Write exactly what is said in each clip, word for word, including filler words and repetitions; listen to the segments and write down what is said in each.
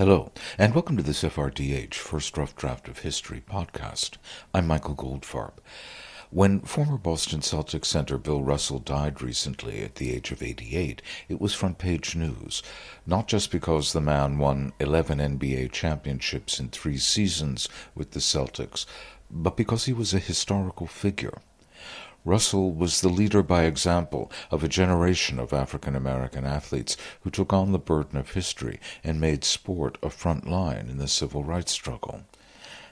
Hello, and welcome to this F R D H, First Rough Draft of History podcast. I'm Michael Goldfarb. When former Boston Celtics center Bill Russell died recently at the age of eighty-eight, it was front-page news, not just because the man won eleven N B A championships in three seasons with the Celtics, but because he was a historical figure. Russell was the leader by example of a generation of African-American athletes who took on the burden of history and made sport a front line in the civil rights struggle.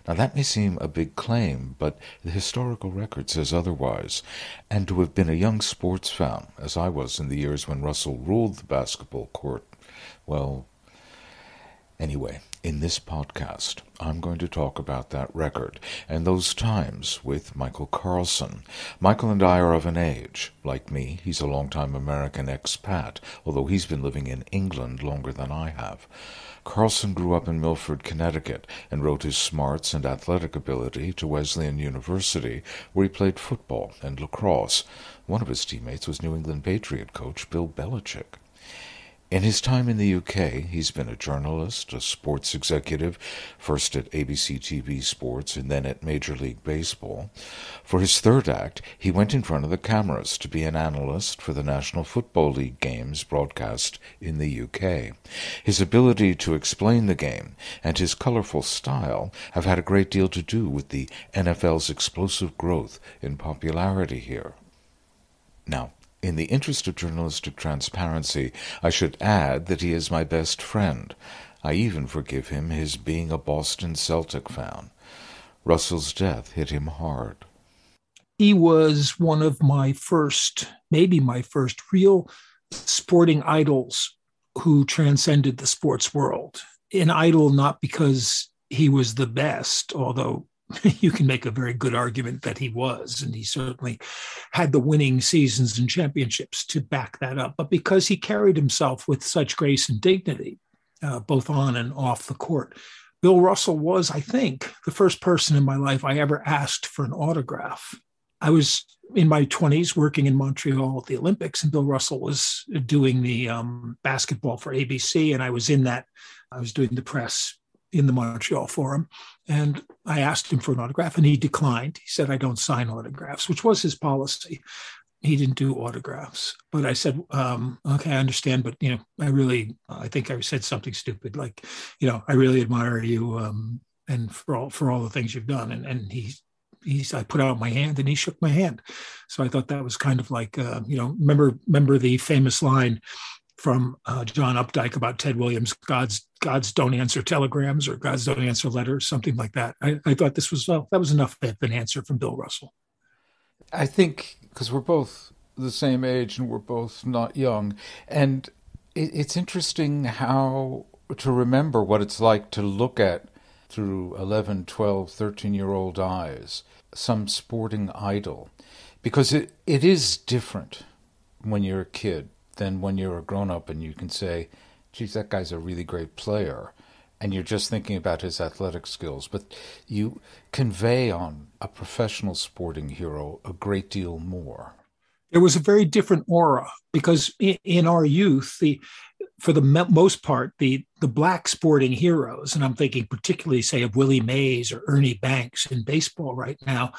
Now that may seem a big claim, but the historical record says otherwise, and to have been a young sports fan, as I was in the years when Russell ruled the basketball court, well, anyway, in this podcast, I'm going to talk about that record and those times with Michael Carlson. Michael and I are of an age. Like me, he's a longtime American expat, although he's been living in England longer than I have. Carlson grew up in Milford, Connecticut, and wrote his smarts and athletic ability to Wesleyan University, where he played football and lacrosse. One of his teammates was New England Patriot coach Bill Belichick. In his time in the U K, he's been a journalist, a sports executive, first at A B C T V Sports and then at Major League Baseball. For his third act, he went in front of the cameras to be an analyst for the National Football League games broadcast in the U K. His ability to explain the game and his colorful style have had a great deal to do with the N F L's explosive growth in popularity here. Now, in the interest of journalistic transparency, I should add that he is my best friend. I even forgive him his being a Boston Celtic fan. Russell's death hit him hard. He was one of my first, maybe my first, real sporting idols who transcended the sports world. An idol not because he was the best, although you can make a very good argument that he was, and he certainly had the winning seasons and championships to back that up, but because he carried himself with such grace and dignity, uh, both on and off the court. Bill Russell was, I think, the first person in my life I ever asked for an autograph. I was in my twenties working in Montreal at the Olympics, and Bill Russell was doing the um, basketball for A B C, and I was in that. I was doing the press in the Montreal Forum, and I asked him for an autograph, and he declined. He said, "I don't sign autographs," which was his policy. He didn't do autographs. But I said, um, "Okay, I understand, but you know, I really, I think I said something stupid, like, you know, I really admire you, um, and for all for all the things you've done." And and he, he's, I put out my hand, and he shook my hand. So I thought that was kind of like, uh, you know, remember remember the famous line from uh, John Updike about Ted Williams, God's God's don't answer telegrams, or God's don't answer letters, something like that. I, I thought this was, well, that was enough of an answer from Bill Russell. I think because we're both the same age and we're both not young, and it, it's interesting how to remember what it's like to look at through eleven, twelve, thirteen-year-old eyes, some sporting idol, because it, it is different when you're a kid than when you're a grown-up and you can say, geez, that guy's a really great player, and you're just thinking about his athletic skills. But you convey on a professional sporting hero a great deal more. There was a very different aura, because in our youth, the for the most part, the, the black sporting heroes, and I'm thinking particularly, say, of Willie Mays or Ernie Banks in baseball right now.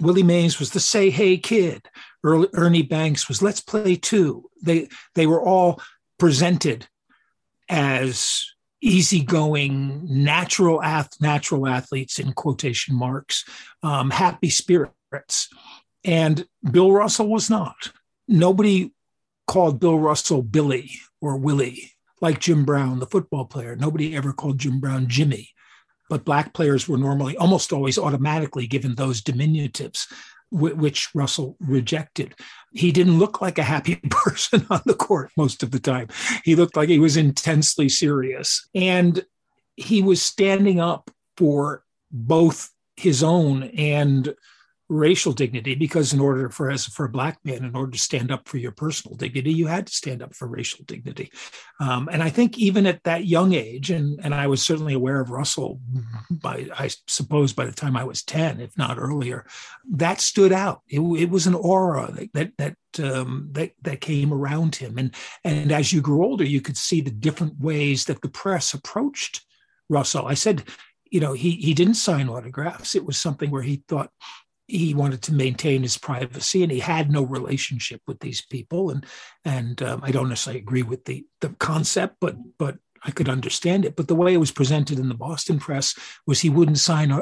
Willie Mays was the say, hey, kid. Ernie Banks was let's play two. They they were all presented as easygoing, natural ath- natural athletes in quotation marks, um, happy spirits. And Bill Russell was not. Nobody called Bill Russell Billy or Willie, like Jim Brown, the football player. Nobody ever called Jim Brown Jimmy. But black players were normally almost always automatically given those diminutives, which Russell rejected. He didn't look like a happy person on the court most of the time. He looked like he was intensely serious. And he was standing up for both his own and racial dignity, because in order for as for a black man, in order to stand up for your personal dignity, you had to stand up for racial dignity. Um, and I think even at that young age, and, and I was certainly aware of Russell by, I suppose, by the time I was ten, if not earlier, that stood out. It, it was an aura that, that, that, um, that, that came around him. And, and as you grew older, you could see the different ways that the press approached Russell. I said, you know, he, he didn't sign autographs. It was something where he thought, he wanted to maintain his privacy, and he had no relationship with these people. And and um, I don't necessarily agree with the the concept, but but I could understand it. But the way it was presented in the Boston press was he wouldn't sign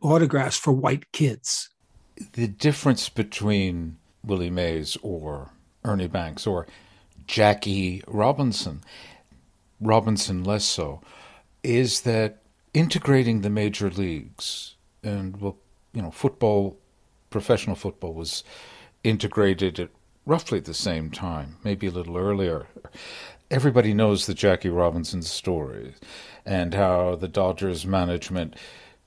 autographs for white kids. The difference between Willie Mays or Ernie Banks or Jackie Robinson, Robinson less so, is that integrating the major leagues and, well, you know, football, professional football was integrated at roughly the same time, maybe a little earlier. Everybody knows the Jackie Robinson story and how the Dodgers management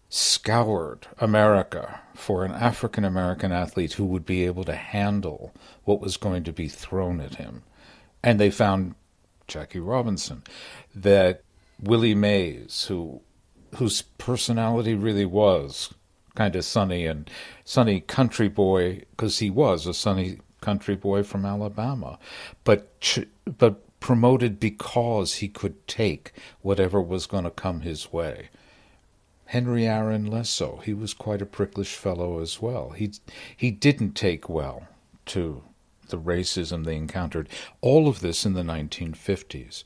scoured America for an African-American athlete who would be able to handle what was going to be thrown at him. And they found Jackie Robinson, that Willie Mays, who whose personality really was kind of sunny and sunny country boy, because he was a sunny country boy from Alabama, but ch- but promoted because he could take whatever was going to come his way. Henry Aaron less so. He was quite a pricklish fellow as well. He he didn't take well to the racism they encountered. All of this in the nineteen fifties,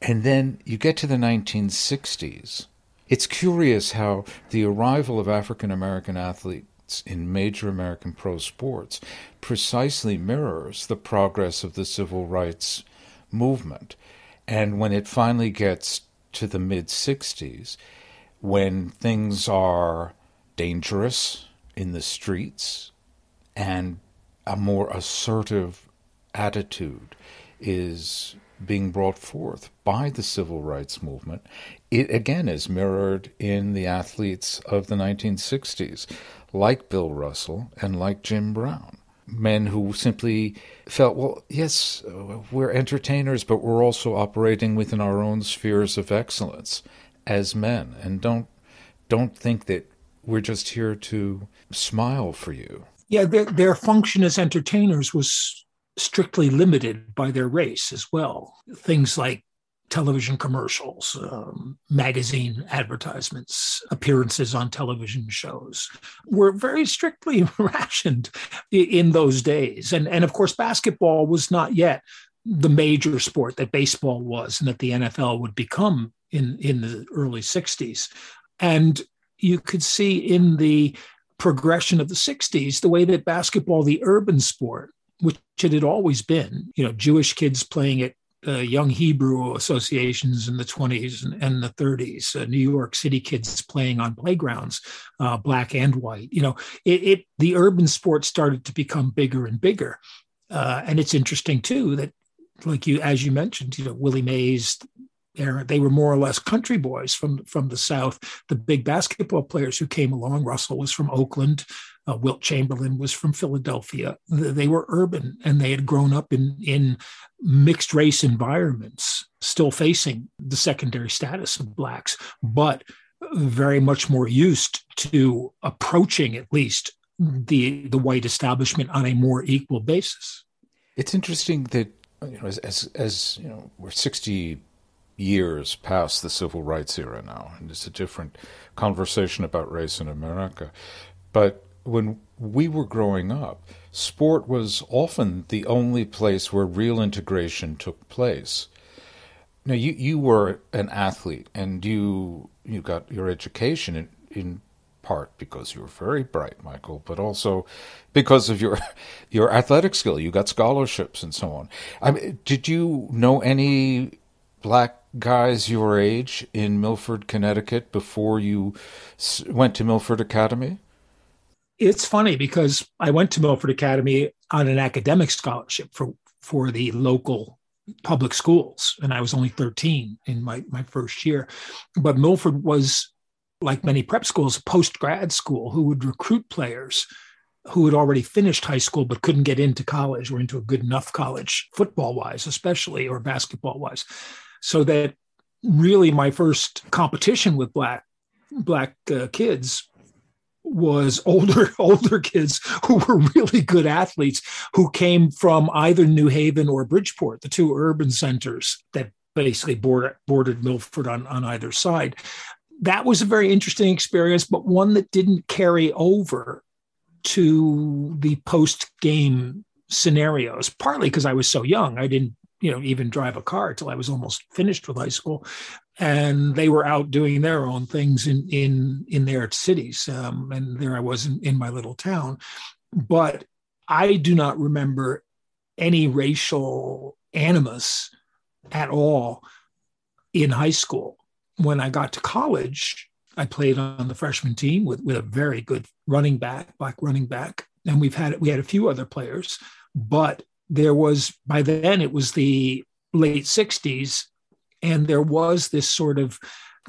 and then you get to the nineteen sixties. It's curious how the arrival of African-American athletes in major American pro sports precisely mirrors the progress of the civil rights movement. And when it finally gets to the mid-sixties, when things are dangerous in the streets and a more assertive attitude is being brought forth by the civil rights movement, it again is mirrored in the athletes of the nineteen sixties, like Bill Russell and like Jim Brown, men who simply felt, well, yes, we're entertainers, but we're also operating within our own spheres of excellence as men, and don't don't think that we're just here to smile for you. Yeah, their, their function as entertainers was strictly limited by their race as well. Things like television commercials, um, magazine advertisements, appearances on television shows were very strictly rationed in those days. And, and of course, basketball was not yet the major sport that baseball was and that the N F L would become in, in the early sixties. And you could see in the progression of the sixties, the way that basketball, the urban sport, which it had always been, you know, Jewish kids playing at uh, young Hebrew associations in the twenties and, and the thirties, uh, New York City kids playing on playgrounds, uh, black and white. You know, it, it the urban sport started to become bigger and bigger. Uh, and it's interesting, too, that like you, as you mentioned, you know, Willie Mays, Aaron, they were more or less country boys from, from the South. The big basketball players who came along, Russell was from Oakland, Uh, Wilt Chamberlain was from Philadelphia. They were urban, and they had grown up in, in mixed race environments, still facing the secondary status of blacks, but very much more used to approaching at least the the white establishment on a more equal basis. It's interesting that, you know, as as, as you know, we're sixty years past the civil rights era now, and it's a different conversation about race in America, but when we were growing up, sport was often the only place where real integration took place. Now, you, you were an athlete, and you you got your education in, in part because you were very bright, Michael, but also because of your your athletic skill. You got scholarships and so on. I mean, did you know any black guys your age in Milford, Connecticut, before you went to Milford Academy? It's funny because I went to Milford Academy on an academic scholarship for, for the local public schools, and I was only thirteen in my, my first year. But Milford was, like many prep schools, a post-grad school who would recruit players who had already finished high school but couldn't get into college or into a good enough college, football-wise especially, or basketball-wise. So that really my first competition with Black black uh, kids was older, older kids who were really good athletes who came from either New Haven or Bridgeport, the two urban centers that basically border, bordered Milford on, on either side. That was a very interesting experience, but one that didn't carry over to the post-game scenarios, partly because I was so young. I didn't, you know, even drive a car till I was almost finished with high school. And they were out doing their own things in in, in their cities. Um, and there I was in, in my little town. But I do not remember any racial animus at all in high school. When I got to college, I played on the freshman team with, with a very good running back, black running back. And we've had we had a few other players, but there was, by then it was the late sixties, and there was this sort of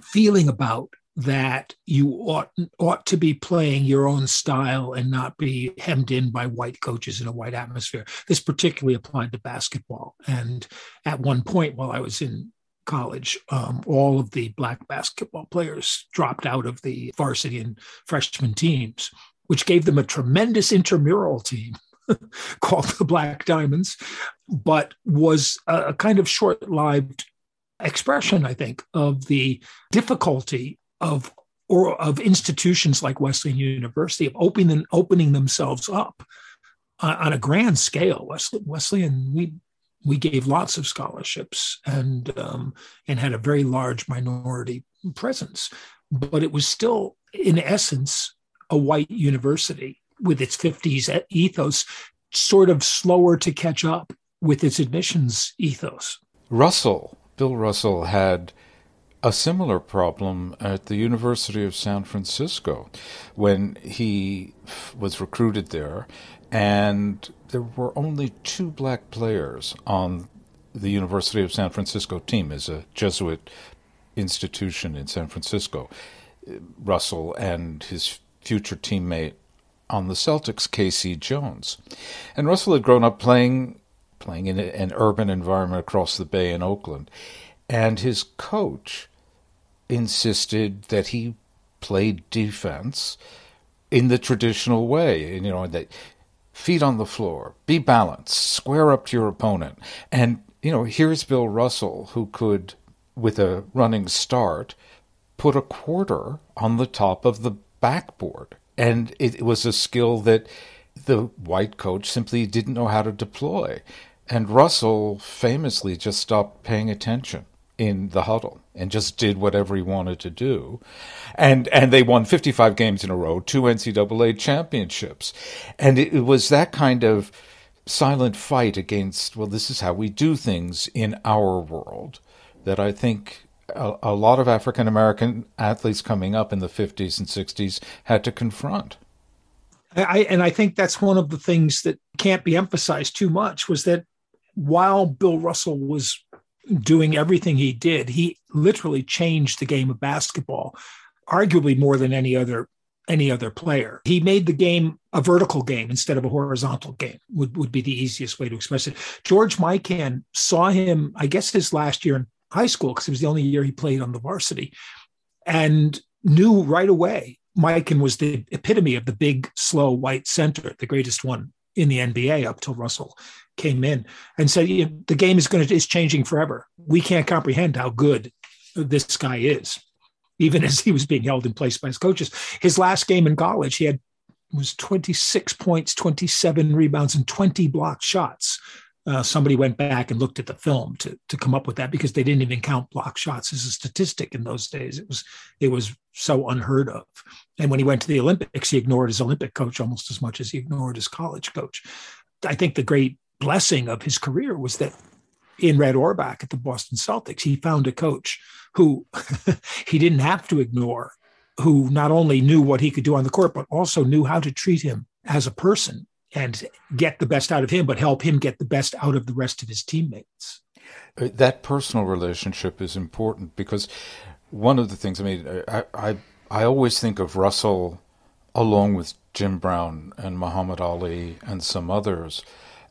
feeling about that you ought ought to be playing your own style and not be hemmed in by white coaches in a white atmosphere. This particularly applied to basketball. And at one point while I was in college, um, all of the black basketball players dropped out of the varsity and freshman teams, which gave them a tremendous intramural team called the Black Diamonds, but was a kind of short-lived expression, I think, of the difficulty of or of institutions like Wesleyan University of opening opening themselves up uh, on a grand scale. Wesleyan, Wesleyan we we gave lots of scholarships and um, and had a very large minority presence, but it was still, in essence, a white university with its fifties ethos, sort of slower to catch up with its admissions ethos. Russell, Bill Russell had a similar problem at the University of San Francisco when he was recruited there, and there were only two black players on the University of San Francisco team, as a Jesuit institution in San Francisco. Russell and his future teammate on the Celtics, K C. Jones. And Russell had grown up playing playing in an urban environment across the bay in Oakland. And his coach insisted that he played defense in the traditional way, you know, that feet on the floor, be balanced, square up to your opponent. And, you know, here's Bill Russell, who could, with a running start, put a quarter on the top of the backboard. And it was a skill that the white coach simply didn't know how to deploy. And Russell famously just stopped paying attention in the huddle and just did whatever he wanted to do. And and they won fifty-five games in a row, two N C double A championships. And it, it was that kind of silent fight against, well, this is how we do things in our world, that I think A, a lot of African-American athletes coming up in the fifties and sixties had to confront. I, and I think that's one of the things that can't be emphasized too much, was that while Bill Russell was doing everything he did, he literally changed the game of basketball, arguably more than any other any other player. He made the game a vertical game instead of a horizontal game, would, would be the easiest way to express it. George Mikan saw him, I guess his last year in high school, because it was the only year he played on the varsity, and knew right away Mikan was the epitome of the big, slow white center, the greatest one in the N B A up till Russell came in, and said, the game is going to is changing forever. We can't comprehend how good this guy is, even as he was being held in place by his coaches. His last game in college, he had was twenty-six points, twenty-seven rebounds, and twenty blocked shots. Uh, somebody went back and looked at the film to to come up with that, because they didn't even count block shots as a statistic in those days. It was it was so unheard of. And when he went to the Olympics, he ignored his Olympic coach almost as much as he ignored his college coach. I think the great blessing of his career was that in Red Auerbach at the Boston Celtics, he found a coach who he didn't have to ignore, who not only knew what he could do on the court, but also knew how to treat him as a person and get the best out of him, but help him get the best out of the rest of his teammates. That personal relationship is important, because one of the things, I mean, I I, I always think of Russell along with Jim Brown and Muhammad Ali and some others,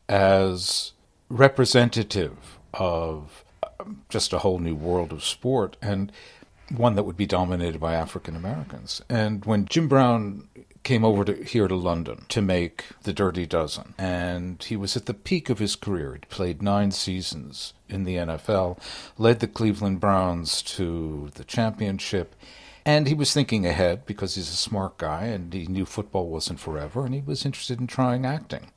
as representative of just a whole new world of sport, and one that would be dominated by African Americans. And when Jim Brown came over to, here to London to make the Dirty Dozen, and he was at the peak of his career. He played nine seasons in the N F L, led the Cleveland Browns to the championship, and he was thinking ahead because he's a smart guy and he knew football wasn't forever, and he was interested in trying acting.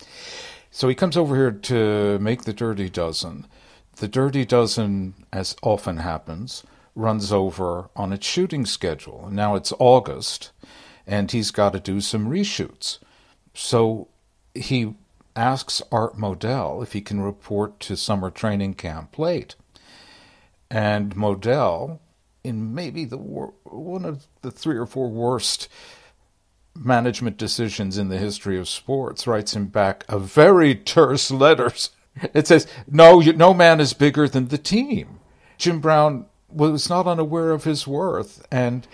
So he comes over here to make the Dirty Dozen. The Dirty Dozen, as often happens, runs over on its shooting schedule. Now it's August, and he's got to do some reshoots. So he asks Art Modell if he can report to summer training camp late. And Modell, in maybe the wor- one of the three or four worst management decisions in the history of sports, writes him back a very terse letters. It says, no, you, no man is bigger than the team. Jim Brown was not unaware of his worth, and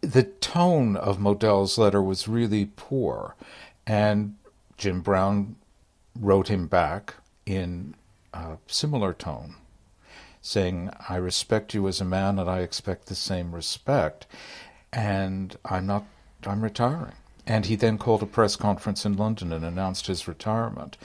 the tone of Modell's letter was really poor. And Jim Brown wrote him back in a similar tone, saying, I respect you as a man, and I expect the same respect, and I'm not, I'm retiring. And he then called a press conference in London and announced his retirement.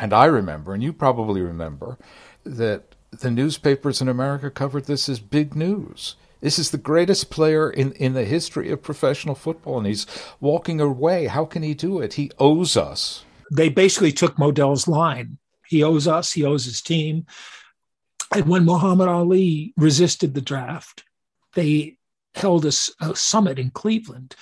And I remember, and you probably remember, that the newspapers in America covered this as big news. This is the greatest player in, in the history of professional football, and he's walking away. How can he do it? He owes us. They basically took Modell's line. He owes us. He owes his team. And when Muhammad Ali resisted the draft, they held a, a summit in Cleveland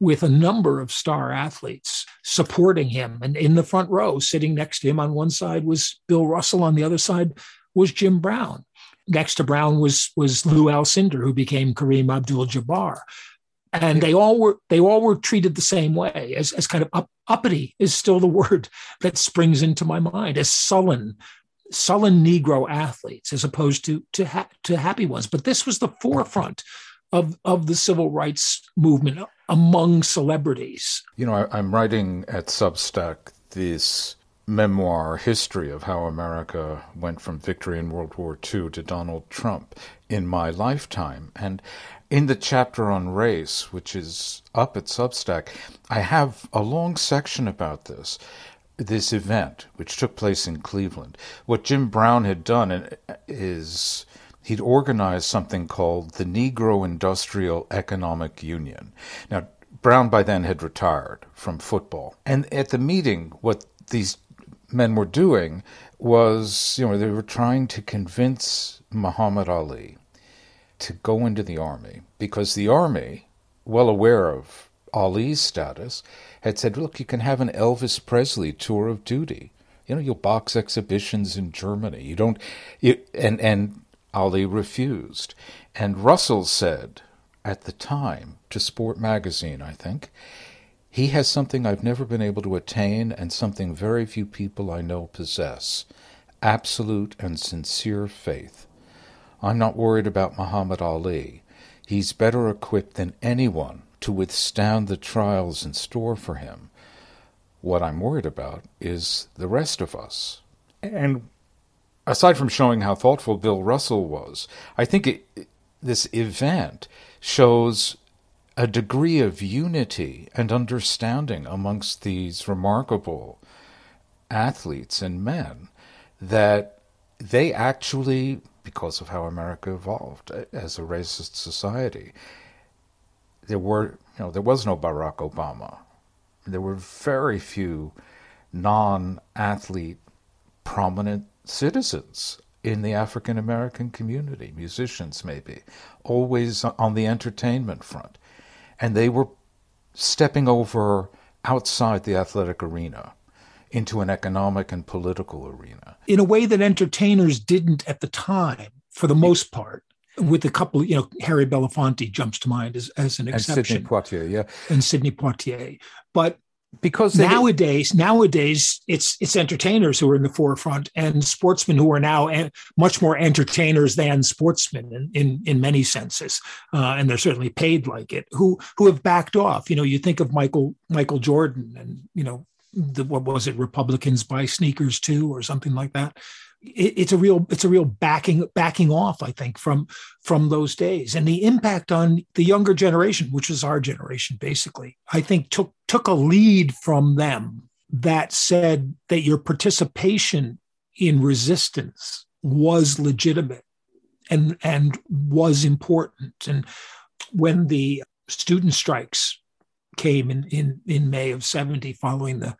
with a number of star athletes supporting him. And in the front row, sitting next to him on one side was Bill Russell. On the other side was Jim Brown. Next to Brown was, was Lou Alcindor, who became Kareem Abdul-Jabbar. And they all were they all were treated the same way, as, as kind of up, uppity is still the word that springs into my mind, as sullen, sullen Negro athletes, as opposed to, to, ha- to happy ones. But this was the forefront of, of the civil rights movement among celebrities. You know, I, I'm writing at Substack this memoir history of how America went from victory in World War Two to Donald Trump in my lifetime. And in the chapter on race, which is up at Substack, I have a long section about this, this event, which took place in Cleveland. What Jim Brown had done is he'd organized something called the Negro Industrial Economic Union. Now, Brown by then had retired from football. And at the meeting, what these men were doing was, you know, they were trying to convince Muhammad Ali to go into the army, because the army, well aware of Ali's status, had said, look, you can have an Elvis Presley tour of duty. You know, you'll box exhibitions in Germany. You don't, you, and, and, Ali refused. And Russell said, at the time, to Sport Magazine, I think, he has something I've never been able to attain and something very few people I know possess, absolute and sincere faith. I'm not worried about Muhammad Ali. He's better equipped than anyone to withstand the trials in store for him. What I'm worried about is the rest of us. And aside from showing how thoughtful Bill Russell was, I think it, this event shows a degree of unity and understanding amongst these remarkable athletes and men, that they actually, because of how America evolved as a racist society, there were, you know, there was no Barack Obama. There were very few non-athlete prominent citizens in the African American community, musicians maybe, always on the entertainment front. And they were stepping over outside the athletic arena into an economic and political arena. In a way that entertainers didn't at the time, for the most part, with a couple, you know, Harry Belafonte jumps to mind as, as an exception. And Sidney Poitier, yeah. And Sidney Poitier. But Because they, nowadays, nowadays it's it's entertainers who are in the forefront, and sportsmen who are now en- much more entertainers than sportsmen in in, in many senses, uh, and they're certainly paid like it. Who who have backed off? You know, you think of Michael Michael Jordan, and you know, the, what was it? Republicans buy sneakers too, or something like that. It, it's a real it's a real backing backing off, I think, from from those days, and the impact on the younger generation, which is our generation, basically, I think took. took a lead from them that said that your participation in resistance was legitimate and, and was important. And when the student strikes came in, in, in May of seventy following the,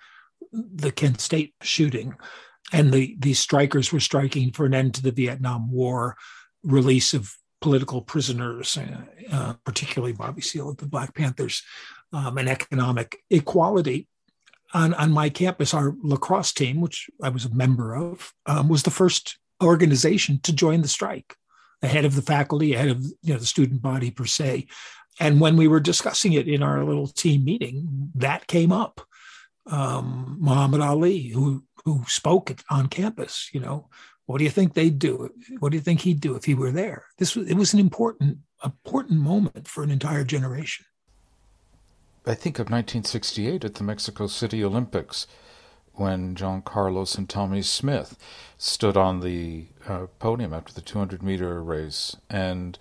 the Kent State shooting, and the, the strikers were striking for an end to the Vietnam War, release of political prisoners, uh, uh, particularly Bobby Seale of the Black Panthers, Um, and economic equality. On, on my campus, our lacrosse team, which I was a member of, um, was the first organization to join the strike, ahead of the faculty, ahead of you know the student body per se. And when we were discussing it in our little team meeting, that came up. Um, Muhammad Ali, who who spoke on campus, you know, what do you think they'd do? What do you think he'd do if he were there? This was it was an important important moment for an entire generation. I think of nineteen sixty-eight at the Mexico City Olympics, when John Carlos and Tommie Smith stood on the uh, podium after the two hundred meter race and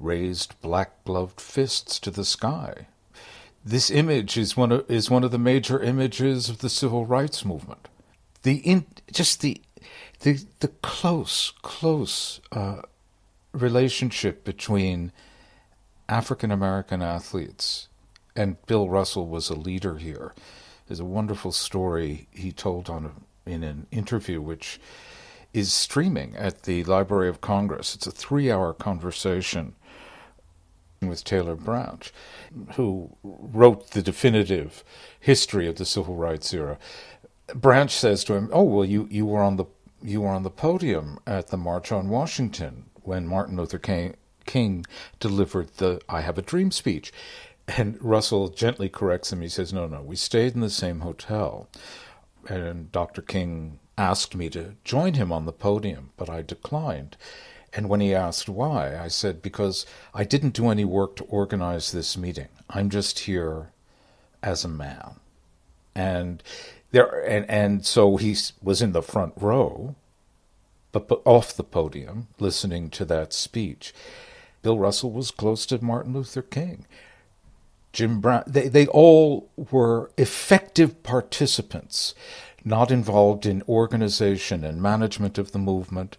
raised black-gloved fists to the sky. This image is one of, is one of the major images of the civil rights movement. The in, just the the the close close uh, relationship between African American athletes. And Bill Russell was a leader here. There's a wonderful story he told on a, in an interview, which is streaming at the Library of Congress. It's a three-hour conversation with Taylor Branch, who wrote the definitive history of the civil rights era. Branch says to him, "Oh, well, you, you were on the you were on the podium at the March on Washington when Martin Luther King, King delivered the I Have a Dream speech." And Russell gently corrects him. He says, no, no, we stayed in the same hotel. And Doctor King asked me to join him on the podium, but I declined. And when he asked why, I said, because I didn't do any work to organize this meeting. I'm just here as a man. And there, and, and so he was in the front row, but, but off the podium, listening to that speech. Bill Russell was close to Martin Luther King. Jim Brown, they, they all were effective participants, not involved in organization and management of the movement,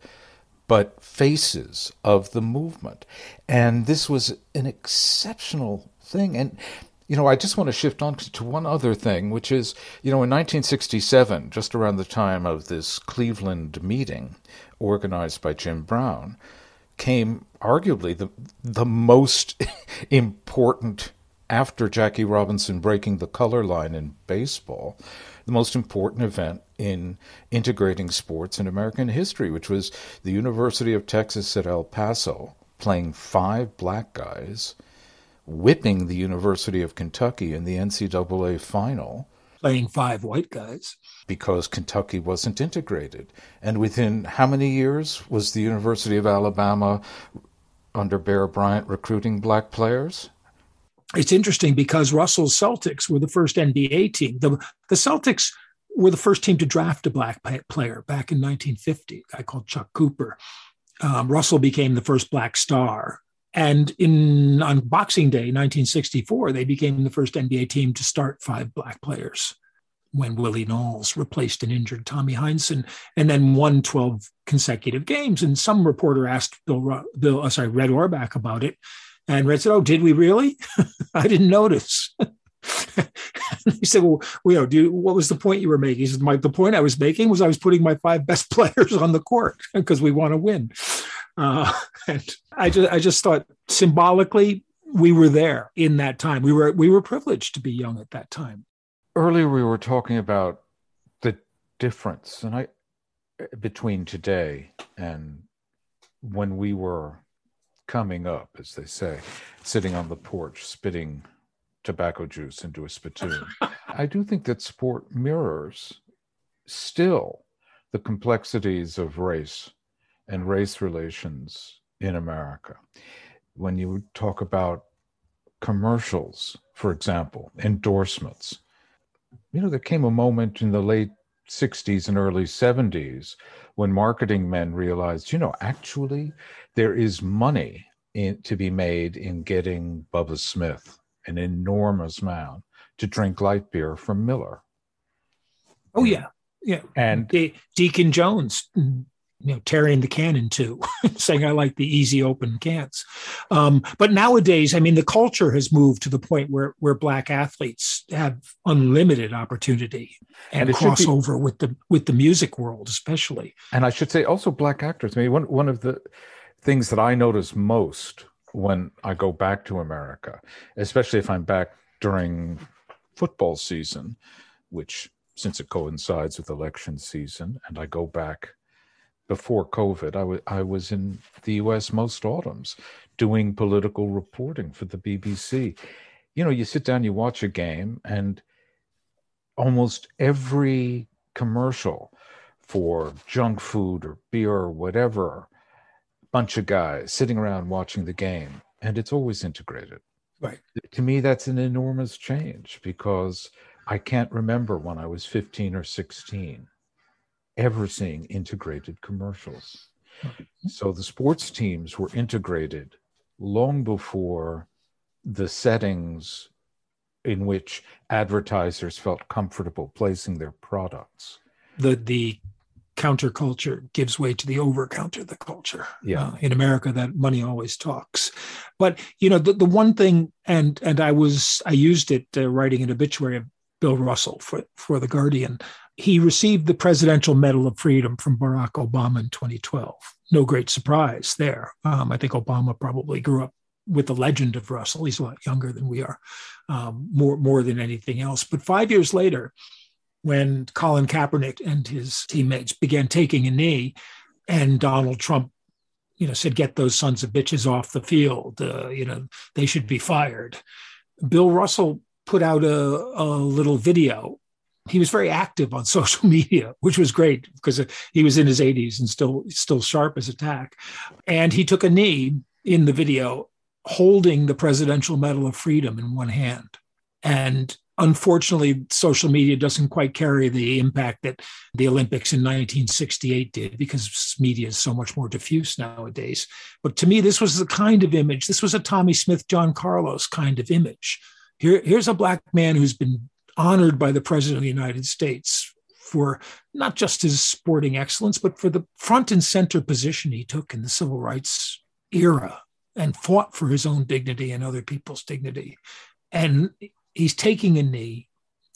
but faces of the movement. And this was an exceptional thing. And, you know, I just want to shift on to one other thing, which is, you know, in nineteen sixty-seven, just around the time of this Cleveland meeting organized by Jim Brown, came arguably the, the most important after Jackie Robinson breaking the color line in baseball, the most important event in integrating sports in American history, which was the University of Texas at El Paso playing five black guys, whipping the University of Kentucky in the N C double A final. Playing five white guys. Because Kentucky wasn't integrated. And within how many years was the University of Alabama under Bear Bryant recruiting black players? It's interesting because Russell's Celtics were the first N B A team. The, the Celtics were the first team to draft a black player back in nineteen fifty, a guy called Chuck Cooper. Um, Russell became the first black star. And in on Boxing Day, nineteen sixty-four, they became the first N B A team to start five black players when Willie Knowles replaced an injured Tommy Heinsohn, and then won twelve consecutive games. And some reporter asked Bill, Bill, uh, sorry, Red Auerbach about it. And Red said, "Oh, did we really? I didn't notice." He said, "Well, you know, do you, what was the point you were making?" He said, "Mike, the point I was making was I was putting my five best players on the court because we want to win." Uh, and I just, I just thought symbolically we were there in that time. We were, we were privileged to be young at that time. Earlier, we were talking about the difference, and I between today and when we were coming up, as they say, sitting on the porch, spitting tobacco juice into a spittoon. I do think that sport mirrors still the complexities of race and race relations in America. When you talk about commercials, for example, endorsements, you know, there came a moment in the late sixties and early seventies when marketing men realized, you know, actually there is money in, to be made in getting Bubba Smith, an enormous amount, to drink light beer from Miller. Oh, yeah. Yeah. And De- Deacon Jones, you know, tearing the can in two, saying, I like the easy open cans. Um, but nowadays, I mean, the culture has moved to the point where, where Black athletes have unlimited opportunity and, and cross be, over with the, with the music world, especially. And I should say also Black actors. I mean, one, one of the things that I notice most when I go back to America, especially if I'm back during football season, which since it coincides with election season, and I go back before COVID, I, w- I was in the U S most autumns doing political reporting for the B B C. You know, you sit down, you watch a game, and almost every commercial for junk food or beer or whatever, bunch of guys sitting around watching the game, and it's always integrated. Right. To me, that's an enormous change, because I can't remember when I was fifteen or sixteen ever seeing integrated commercials. So the sports teams were integrated long before the settings in which advertisers felt comfortable placing their products. The the counterculture gives way to the over-counter the culture. Yeah. Uh, in America, that money always talks. But, you know, the, the one thing, and and I was, I used it uh, writing an obituary of Bill Russell for, for The Guardian. He received the Presidential Medal of Freedom from Barack Obama in twenty twelve. No great surprise there. Um, I think Obama probably grew up with the legend of Russell. He's a lot younger than we are, um, more, more than anything else. But five years later, when Colin Kaepernick and his teammates began taking a knee, and Donald Trump, you know, said, "Get those sons of bitches off the field. Uh, you know, they should be fired." Bill Russell put out a, a little video. He was very active on social media, which was great because he was in his eighties and still still sharp as a tack. And he took a knee in the video, holding the Presidential Medal of Freedom in one hand. And unfortunately, social media doesn't quite carry the impact that the Olympics in nineteen sixty-eight did, because media is so much more diffuse nowadays. But to me, this was the kind of image, this was a Tommie Smith, John Carlos kind of image. Here, here's a Black man who's been honored by the President of the United States for not just his sporting excellence, but for the front and center position he took in the civil rights era and fought for his own dignity and other people's dignity. And he's taking a knee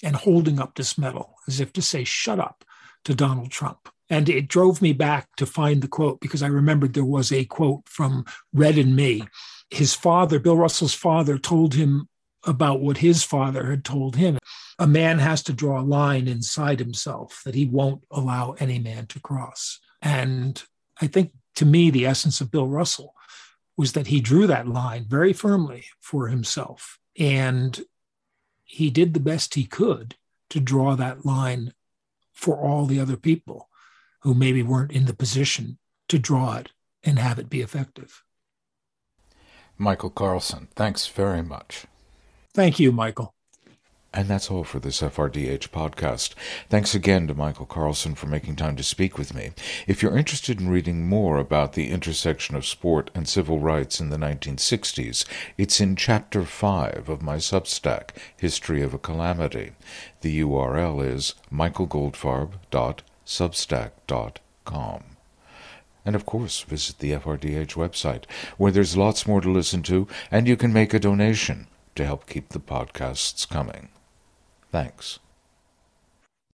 and holding up this medal as if to say, shut up to Donald Trump. And it drove me back to find the quote, because I remembered there was a quote from Red and Me. His father, Bill Russell's father, told him about what his father had told him. A man has to draw a line inside himself that he won't allow any man to cross. And I think, to me, the essence of Bill Russell was that he drew that line very firmly for himself. And he did the best he could to draw that line for all the other people who maybe weren't in the position to draw it and have it be effective. Michael Carlson, thanks very much. Thank you, Michael. And that's all for this F R D H podcast. Thanks again to Michael Carlson for making time to speak with me. If you're interested in reading more about the intersection of sport and civil rights in the nineteen sixties, it's in Chapter five of my Substack, History of a Calamity. The U R L is michael goldfarb dot substack dot com. And of course, visit the F R D H website, where there's lots more to listen to, and you can make a donation to help keep the podcasts coming. Thanks.